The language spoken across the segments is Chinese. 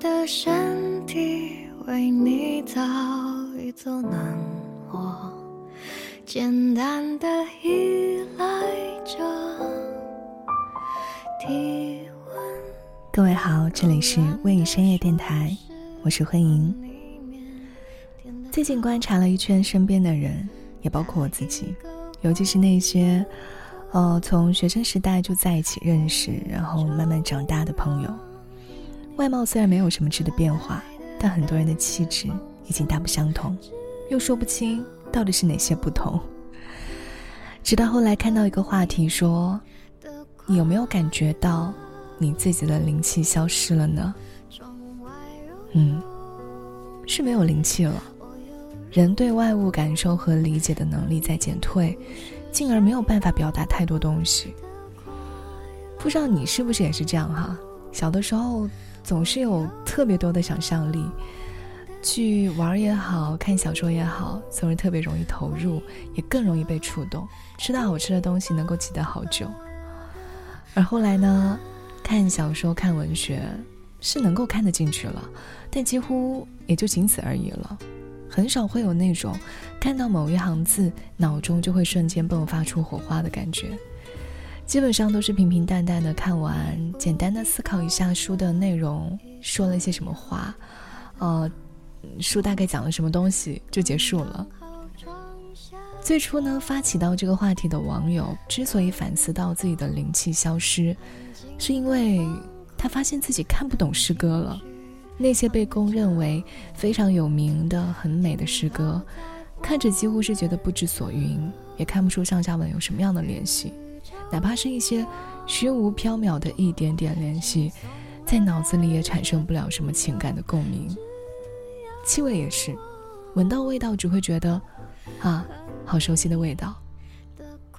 的身体为你早已做难我简单的依赖着体温。各位好，这里是微雨深夜电台，我是慧莹。最近观察了一圈身边的人，也包括我自己，尤其是那些从学生时代就在一起认识，然后慢慢长大的朋友。外貌虽然没有什么质的变化，但很多人的气质已经大不相同，又说不清到底是哪些不同。直到后来看到一个话题说，你有没有感觉到你自己的灵气消失了呢？是没有灵气了。人对外物感受和理解的能力在减退，进而没有办法表达太多东西。不知道你是不是也是这样哈？小的时候总是有特别多的想象力，去玩也好，看小说也好，总是特别容易投入，也更容易被触动，吃到好吃的东西能够记得好久。而后来呢，看小说看文学是能够看得进去了，但几乎也就仅此而已了。很少会有那种看到某一行字脑中就会瞬间迸发出火花的感觉，基本上都是平平淡淡的看完，简单的思考一下书的内容说了一些什么话，书大概讲了什么东西就结束了。最初呢，发起到这个话题的网友之所以反思到自己的灵气消失，是因为他发现自己看不懂诗歌了。那些被公认为非常有名的很美的诗歌，看着几乎是觉得不知所云，也看不出上下文有什么样的联系，哪怕是一些虚无缥缈的一点点联系，在脑子里也产生不了什么情感的共鸣。气味也是，闻到味道只会觉得啊，好熟悉的味道，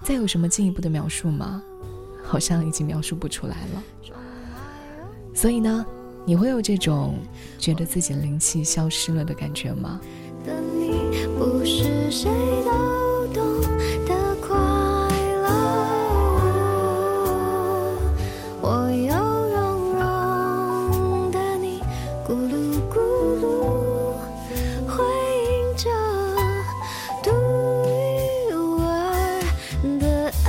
再有什么进一步的描述吗？好像已经描述不出来了。所以呢，你会有这种觉得自己灵气消失了的感觉吗？你不是谁都懂的快乐，我有融融的你，咕噜咕噜回应着独一无二的爱。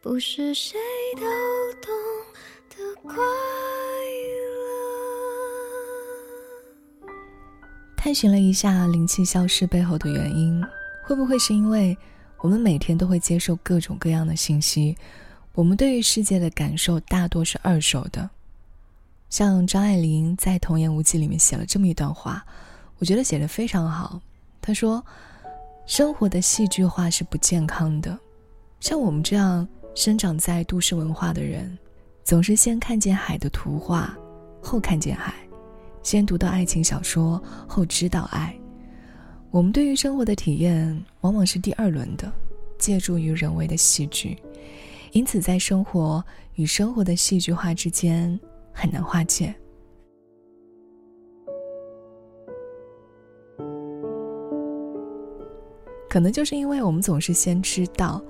不是谁都懂的快乐。探寻了一下灵气消失背后的原因，会不会是因为我们每天都会接受各种各样的信息，我们对于世界的感受大多是二手的。像张爱玲在《童言无忌》里面写了这么一段话，我觉得写得非常好。她说，生活的戏剧化是不健康的，像我们这样生长在都市文化的人，总是先看见海的图画，后看见海，先读到爱情小说，后知道爱。我们对于生活的体验往往是第二轮的，借助于人为的戏剧，因此在生活与生活的戏剧化之间很难划界。可能就是因为我们总是先知道，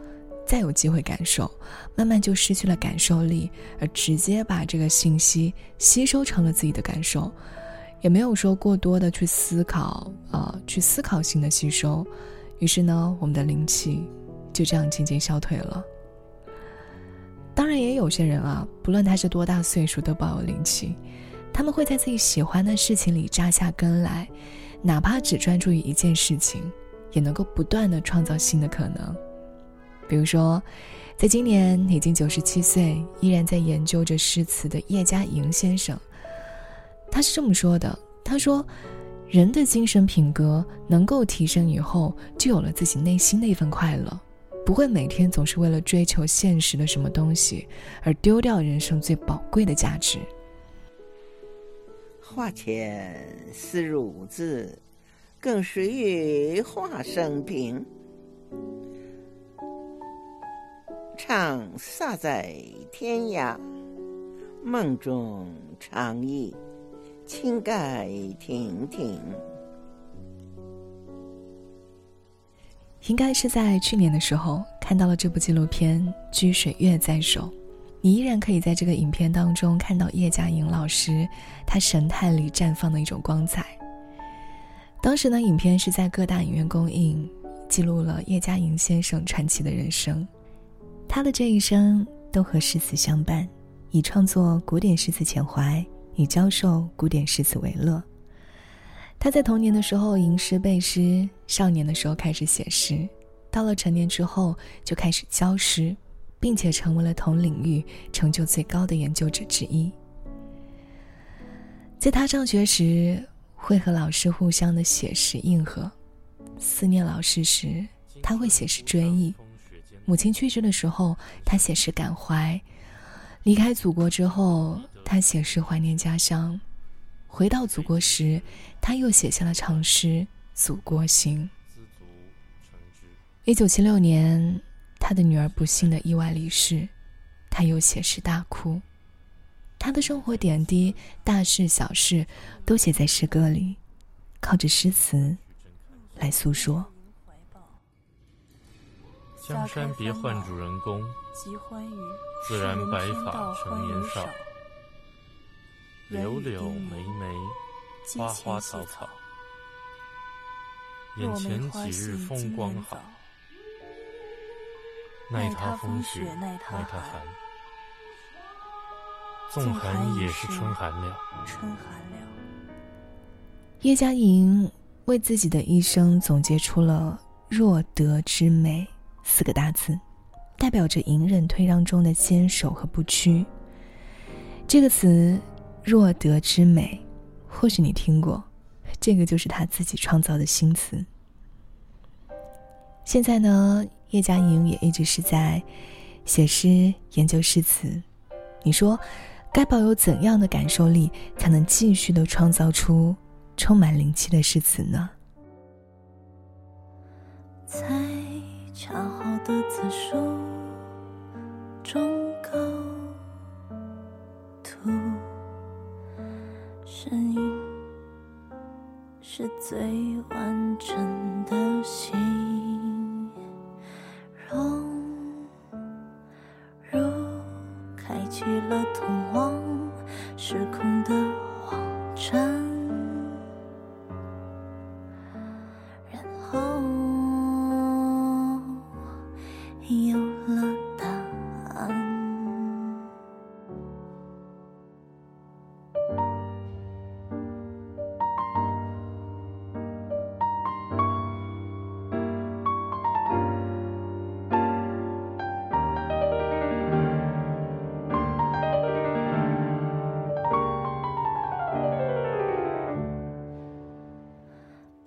再有机会感受，慢慢就失去了感受力，而直接把这个信息吸收成了自己的感受，也没有说过多的去思考，去思考性的吸收。于是呢，我们的灵气就这样渐渐消退了。当然也有些人啊，不论他是多大岁数都保有灵气，他们会在自己喜欢的事情里扎下根来，哪怕只专注于一件事情，也能够不断的创造新的可能。比如说，在今年已经97岁，依然在研究着诗词的叶嘉莹先生，他是这么说的：他说，人的精神品格能够提升以后，就有了自己内心的一份快乐，不会每天总是为了追求现实的什么东西而丢掉人生最宝贵的价值。化浅思汝字，更适于化生平，怅洒在天涯，梦中长忆，轻盖亭亭。应该是在去年的时候看到了这部纪录片《掬水月在手》，你依然可以在这个影片当中看到叶嘉莹老师她神态里绽放的一种光彩。当时呢，影片是在各大影院公映，记录了叶嘉莹先生传奇的人生，他的这一生都和诗词相伴，以创作古典诗词遣怀，以教授古典诗词为乐。他在童年的时候吟诗背诗，少年的时候开始写诗，到了成年之后就开始教诗，并且成为了同领域成就最高的研究者之一。在他上学时，会和老师互相的写诗应和，思念老师时他会写诗追忆，母亲去世的时候他写诗感怀，离开祖国之后他写诗怀念家乡，回到祖国时他又写下了长诗《祖国行》。1976年他的女儿不幸的意外离世，他又写诗大哭，他的生活点滴大事小事都写在诗歌里，靠着诗词来诉说。江山别换主人公，自然白发成年少，柳柳眉眉，花花草草，眼前几日风光好，奈他风雪奈他寒，纵寒也是春寒了。叶嘉莹为自己的一生总结出了弱德之美四个大字，代表着隐忍退让中的坚守和不屈。这个词弱德之美，或许你听过，这个就是他自己创造的新词。现在呢，叶嘉莹也一直是在写诗研究诗词，你说该保有怎样的感受力才能继续的创造出充满灵气的诗词呢？采查好的字数忠告图，声音是最完整的心，融入开启了通往时空的网站，然后有了答案。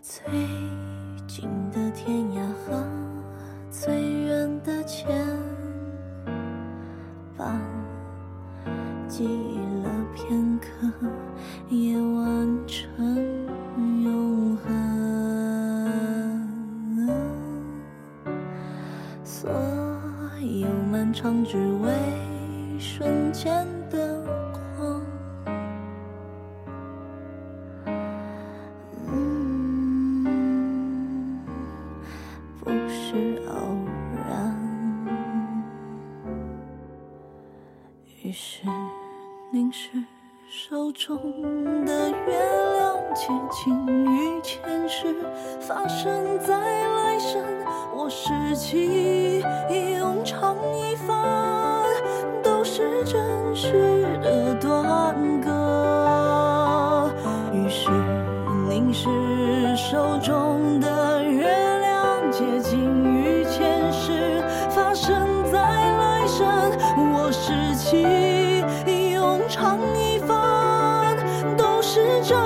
最近的天涯和最远的牵绊，记忆了片刻也完成永恒，所有漫长只为瞬间的光。于是凝视手中的月亮，接近于前世发生在来生，我是记忆永长一番，都是真实的断割。于是凝视手中的月亮，接近于前世发生在来生，我是记忆长一番，都是真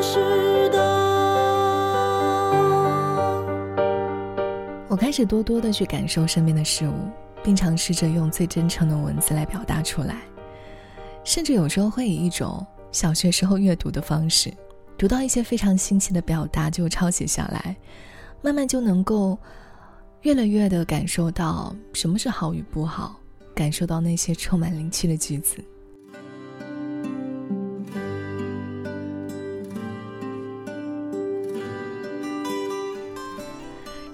实。我开始多多的去感受身边的事物，并尝试着用最真诚的文字来表达出来，甚至有时候会以一种小学时候阅读的方式，读到一些非常新奇的表达就抄写下来，慢慢就能够越来越的感受到什么是好与不好，感受到那些充满灵气的句子。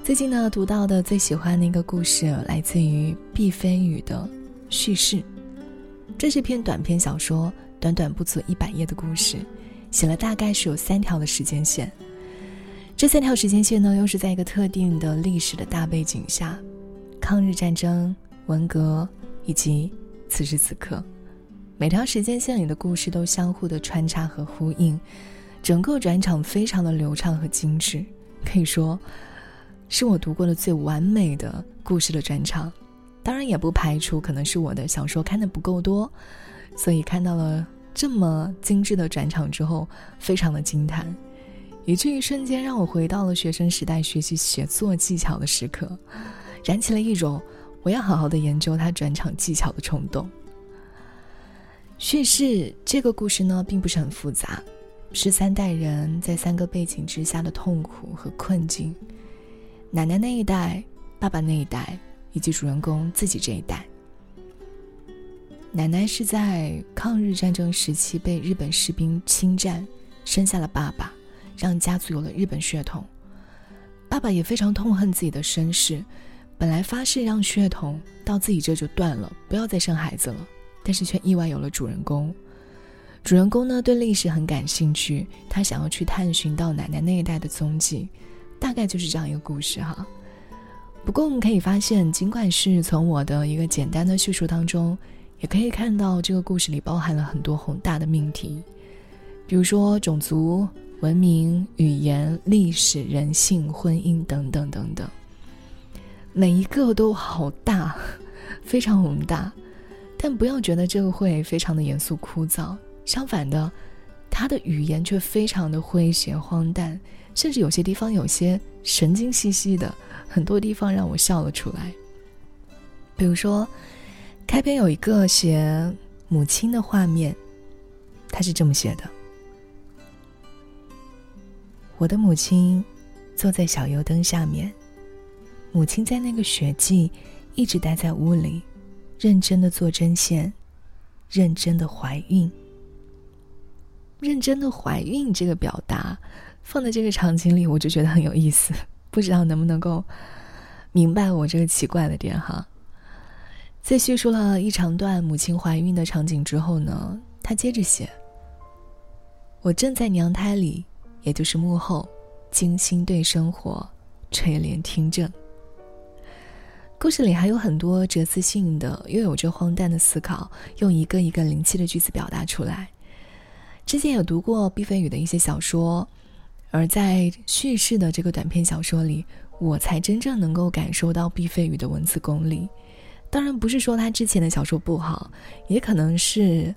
最近呢，读到的最喜欢的一个故事来自于毕飞宇的《叙事》，这是篇短篇小说，短短不足100页的故事，写了大概是有3条的时间线。这3条时间线呢，又是在一个特定的历史的大背景下，抗日战争、文革以及此时此刻，每条时间线里的故事都相互的穿插和呼应，整个转场非常的流畅和精致，可以说是我读过的最完美的故事的转场。当然也不排除可能是我的小说看的不够多，所以看到了这么精致的转场之后非常的惊叹，以至于瞬间让我回到了学生时代学习写作技巧的时刻，燃起了一种我要好好的研究它转场技巧的冲动。叙事这个故事呢并不是很复杂，是3代人在3个背景之下的痛苦和困境，奶奶那一代，爸爸那一代，以及主人公自己这一代。奶奶是在抗日战争时期被日本士兵侵占，生下了爸爸，让家族有了日本血统。爸爸也非常痛恨自己的身世，本来发誓让血统到自己这就断了，不要再生孩子了，但是却意外有了主人公。主人公呢对历史很感兴趣，他想要去探寻到奶奶那一代的踪迹，大概就是这样一个故事哈。不过我们可以发现，尽管是从我的一个简单的叙述当中，也可以看到这个故事里包含了很多宏大的命题，比如说种族、文明、语言、历史、人性、婚姻等等等等，每一个都好大，非常宏大。但不要觉得这个会非常的严肃枯燥，相反的，他的语言却非常的诙谐荒诞，甚至有些地方有些神经兮兮的，很多地方让我笑了出来。比如说开篇有一个写母亲的画面，他是这么写的：我的母亲坐在小油灯下面，母亲在那个雪季一直待在屋里，认真的做针线，认真的怀孕。认真的怀孕这个表达放在这个场景里，我就觉得很有意思，不知道能不能够明白我这个奇怪的点哈。在叙述了一长段母亲怀孕的场景之后呢，他接着写：我正在娘胎里，也就是幕后，精心对生活垂帘听政。故事里还有很多哲思性的，又有着荒诞的思考，用一个一个灵气的句子表达出来。之前有读过毕飞宇的一些小说，而在叙事的这个短篇小说里，我才真正能够感受到毕飞宇的文字功力。当然不是说他之前的小说不好，也可能是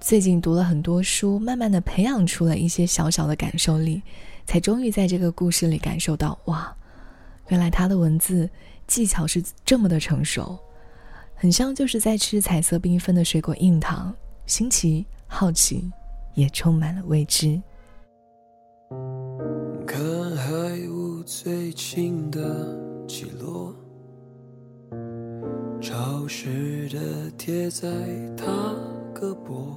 最近读了很多书，慢慢的培养出了一些小小的感受力，才终于在这个故事里感受到，哇，原来他的文字技巧是这么的成熟，很像就是在吃彩色缤纷的水果硬糖，新奇好奇，也充满了未知。看海雾最近的起落，潮湿的贴在他胳膊，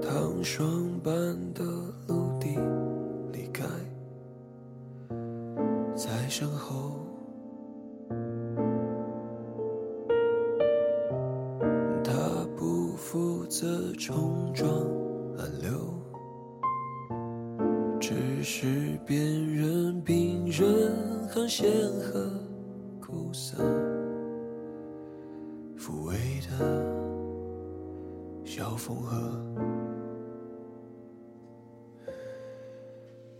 糖霜般的陆地离开在身后，负责冲撞暗流，只是辨认病人航线和苦涩抚慰的小缝合，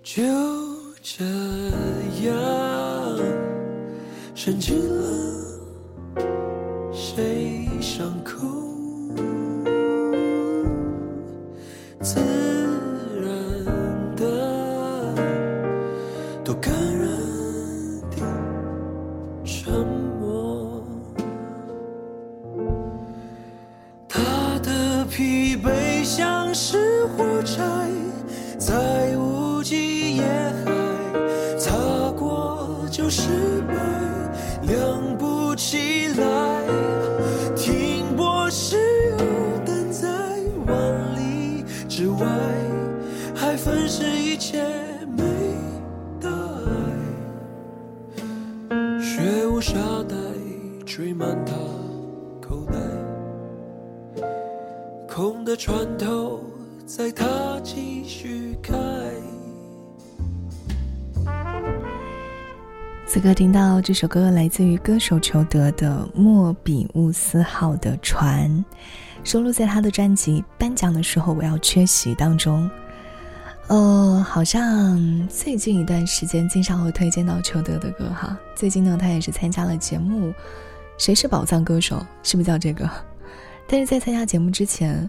就这样伸进了谁伤口，自然的都感人。起来，停泊是油灯在万里之外，还粉饰一切美的爱，雪无沙袋吹满他口袋，空的船头在他继续开。此刻听到这首歌来自于歌手裘德的莫比乌斯号的船，收录在他的专辑颁奖的时候我要缺席当中。好像最近一段时间经常会推荐到裘德的歌哈。最近呢他也是参加了节目谁是宝藏歌手，是不是叫这个？但是在参加节目之前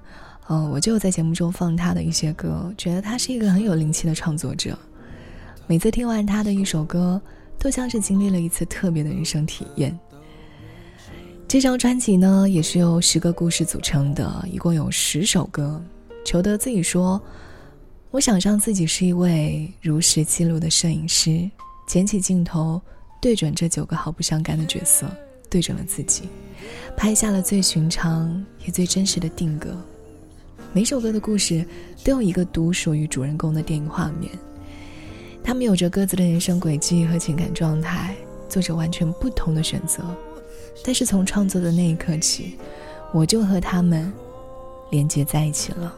我就在节目中放他的一些歌，觉得他是一个很有灵气的创作者，每次听完他的一首歌都像是经历了一次特别的人生体验。这张专辑呢也是由10个故事组成的，一共有10首歌。裘德自己说，我想让自己是一位如实记录的摄影师，捡起镜头对准这9个毫不相干的角色，对准了自己，拍下了最寻常也最真实的定格。每首歌的故事都有一个独属于主人公的电影画面，他们有着各自的人生轨迹和情感状态，做着完全不同的选择。但是从创作的那一刻起，我就和他们连接在一起了。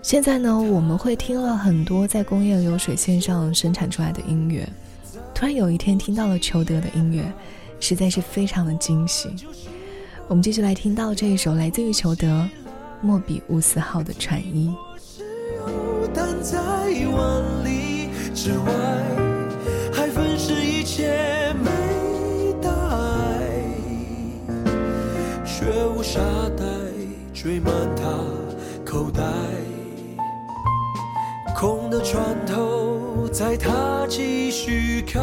现在呢，我们会听了很多在工业流水线上生产出来的音乐，突然有一天听到了裘德的音乐，实在是非常的惊喜。我们继续来听到这一首来自于裘德莫比乌斯号的船衣。但在万里之外，还粉饰一切美的爱，雪无沙袋追满他口袋，空的船头在他继续开。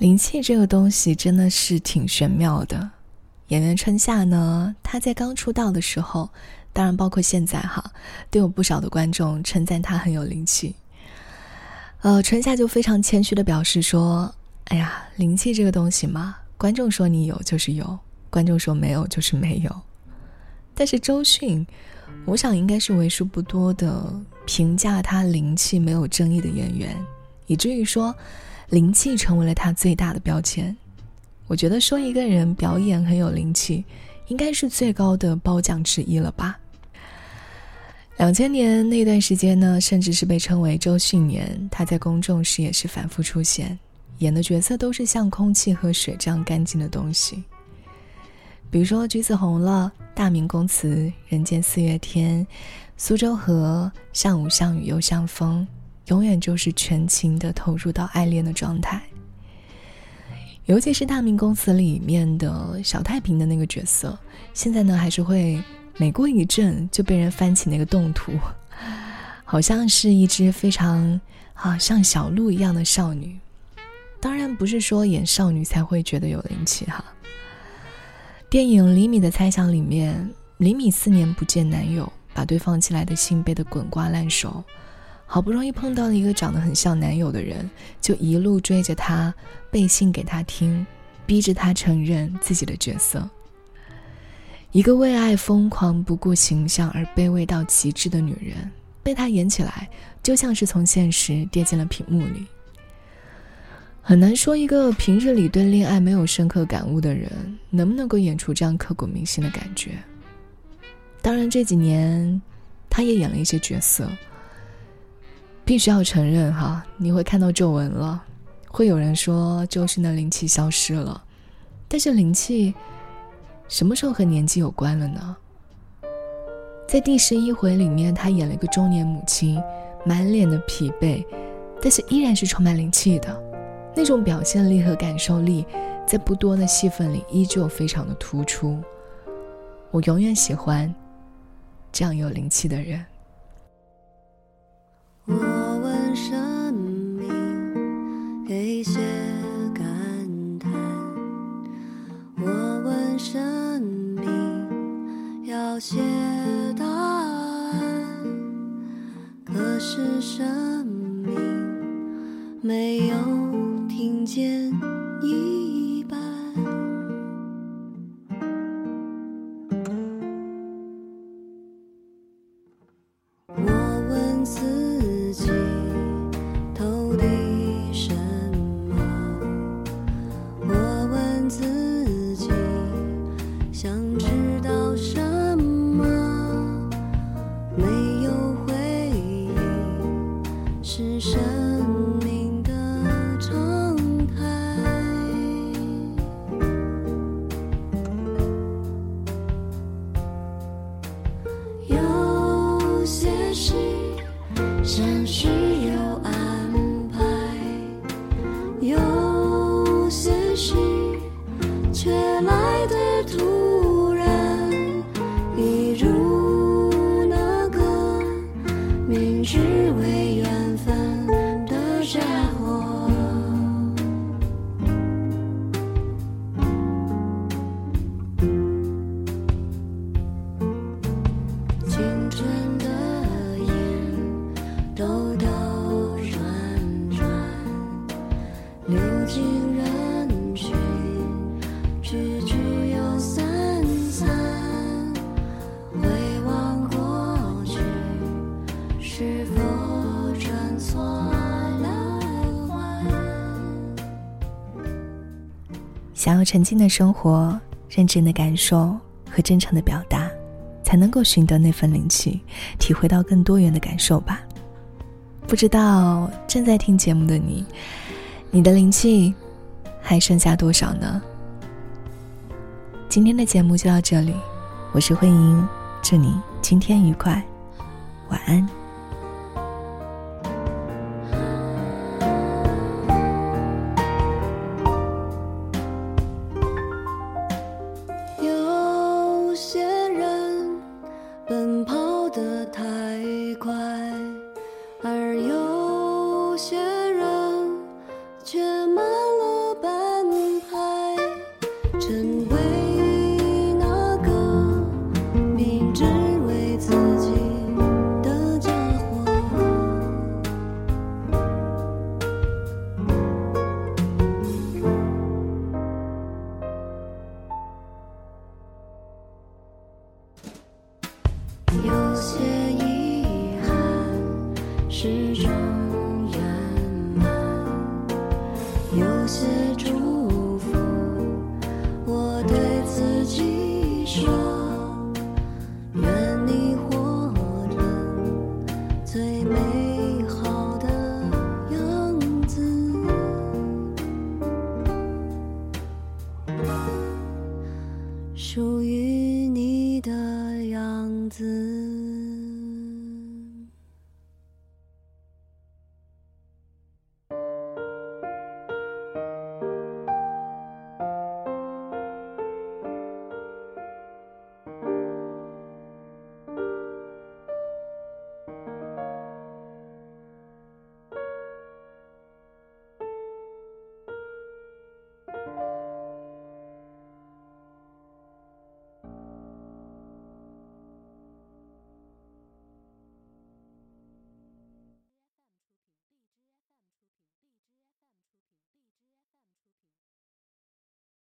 灵气这个东西真的是挺玄妙的。演员春夏呢，他在刚出道的时候，当然包括现在哈，都有不少的观众称赞他很有灵气。春夏就非常谦虚的表示说，哎呀，灵气这个东西嘛，观众说你有就是有，观众说没有就是没有。但是周迅，我想应该是为数不多的评价他灵气没有争议的演员，以至于说灵气成为了他最大的标签。我觉得说一个人表演很有灵气，应该是最高的褒奖之一了吧。2000年那段时间呢，甚至是被称为周迅年，他在公众视野是反复出现，演的角色都是像空气和水这样干净的东西，比如说橘子红了、大明宫词、人间四月天、苏州河、像舞像雨又像风，永远就是全情的投入到爱恋的状态。尤其是大明宫词里面的小太平的那个角色，现在呢还是会每过一阵就被人翻起那个动图，好像是一只非常像小鹿一样的少女。当然不是说演少女才会觉得有灵气哈。电影《厘米的猜想》里面，厘米4年不见男友，把对放弃来的心背得滚瓜烂熟，好不容易碰到了一个长得很像男友的人，就一路追着他，背信给他听，逼着他承认自己的角色。一个为爱疯狂不顾形象而卑微到极致的女人，被他演起来就像是从现实跌进了屏幕里。很难说一个平日里对恋爱没有深刻感悟的人能不能够演出这样刻骨铭心的感觉。当然这几年他也演了一些角色。必须要承认哈，你会看到皱纹了，会有人说周迅的灵气消失了，但是灵气什么时候和年纪有关了呢？在第11回里面，他演了一个中年母亲，满脸的疲惫，但是依然是充满灵气的，那种表现力和感受力在不多的戏份里依旧非常的突出。我永远喜欢这样有灵气的人。我问生命给些感叹，我问生命要些答案，可是生命没有听见一半。我问自己头顶什么，我问自己想知道什么，没有回忆是什么。想要沉浸的生活，认真的感受和真诚的表达，才能够寻得那份灵气，体会到更多元的感受吧。不知道正在听节目的你，你的灵气还剩下多少呢？今天的节目就到这里，我是慧莹，祝你今天愉快，晚安。属于你的样子。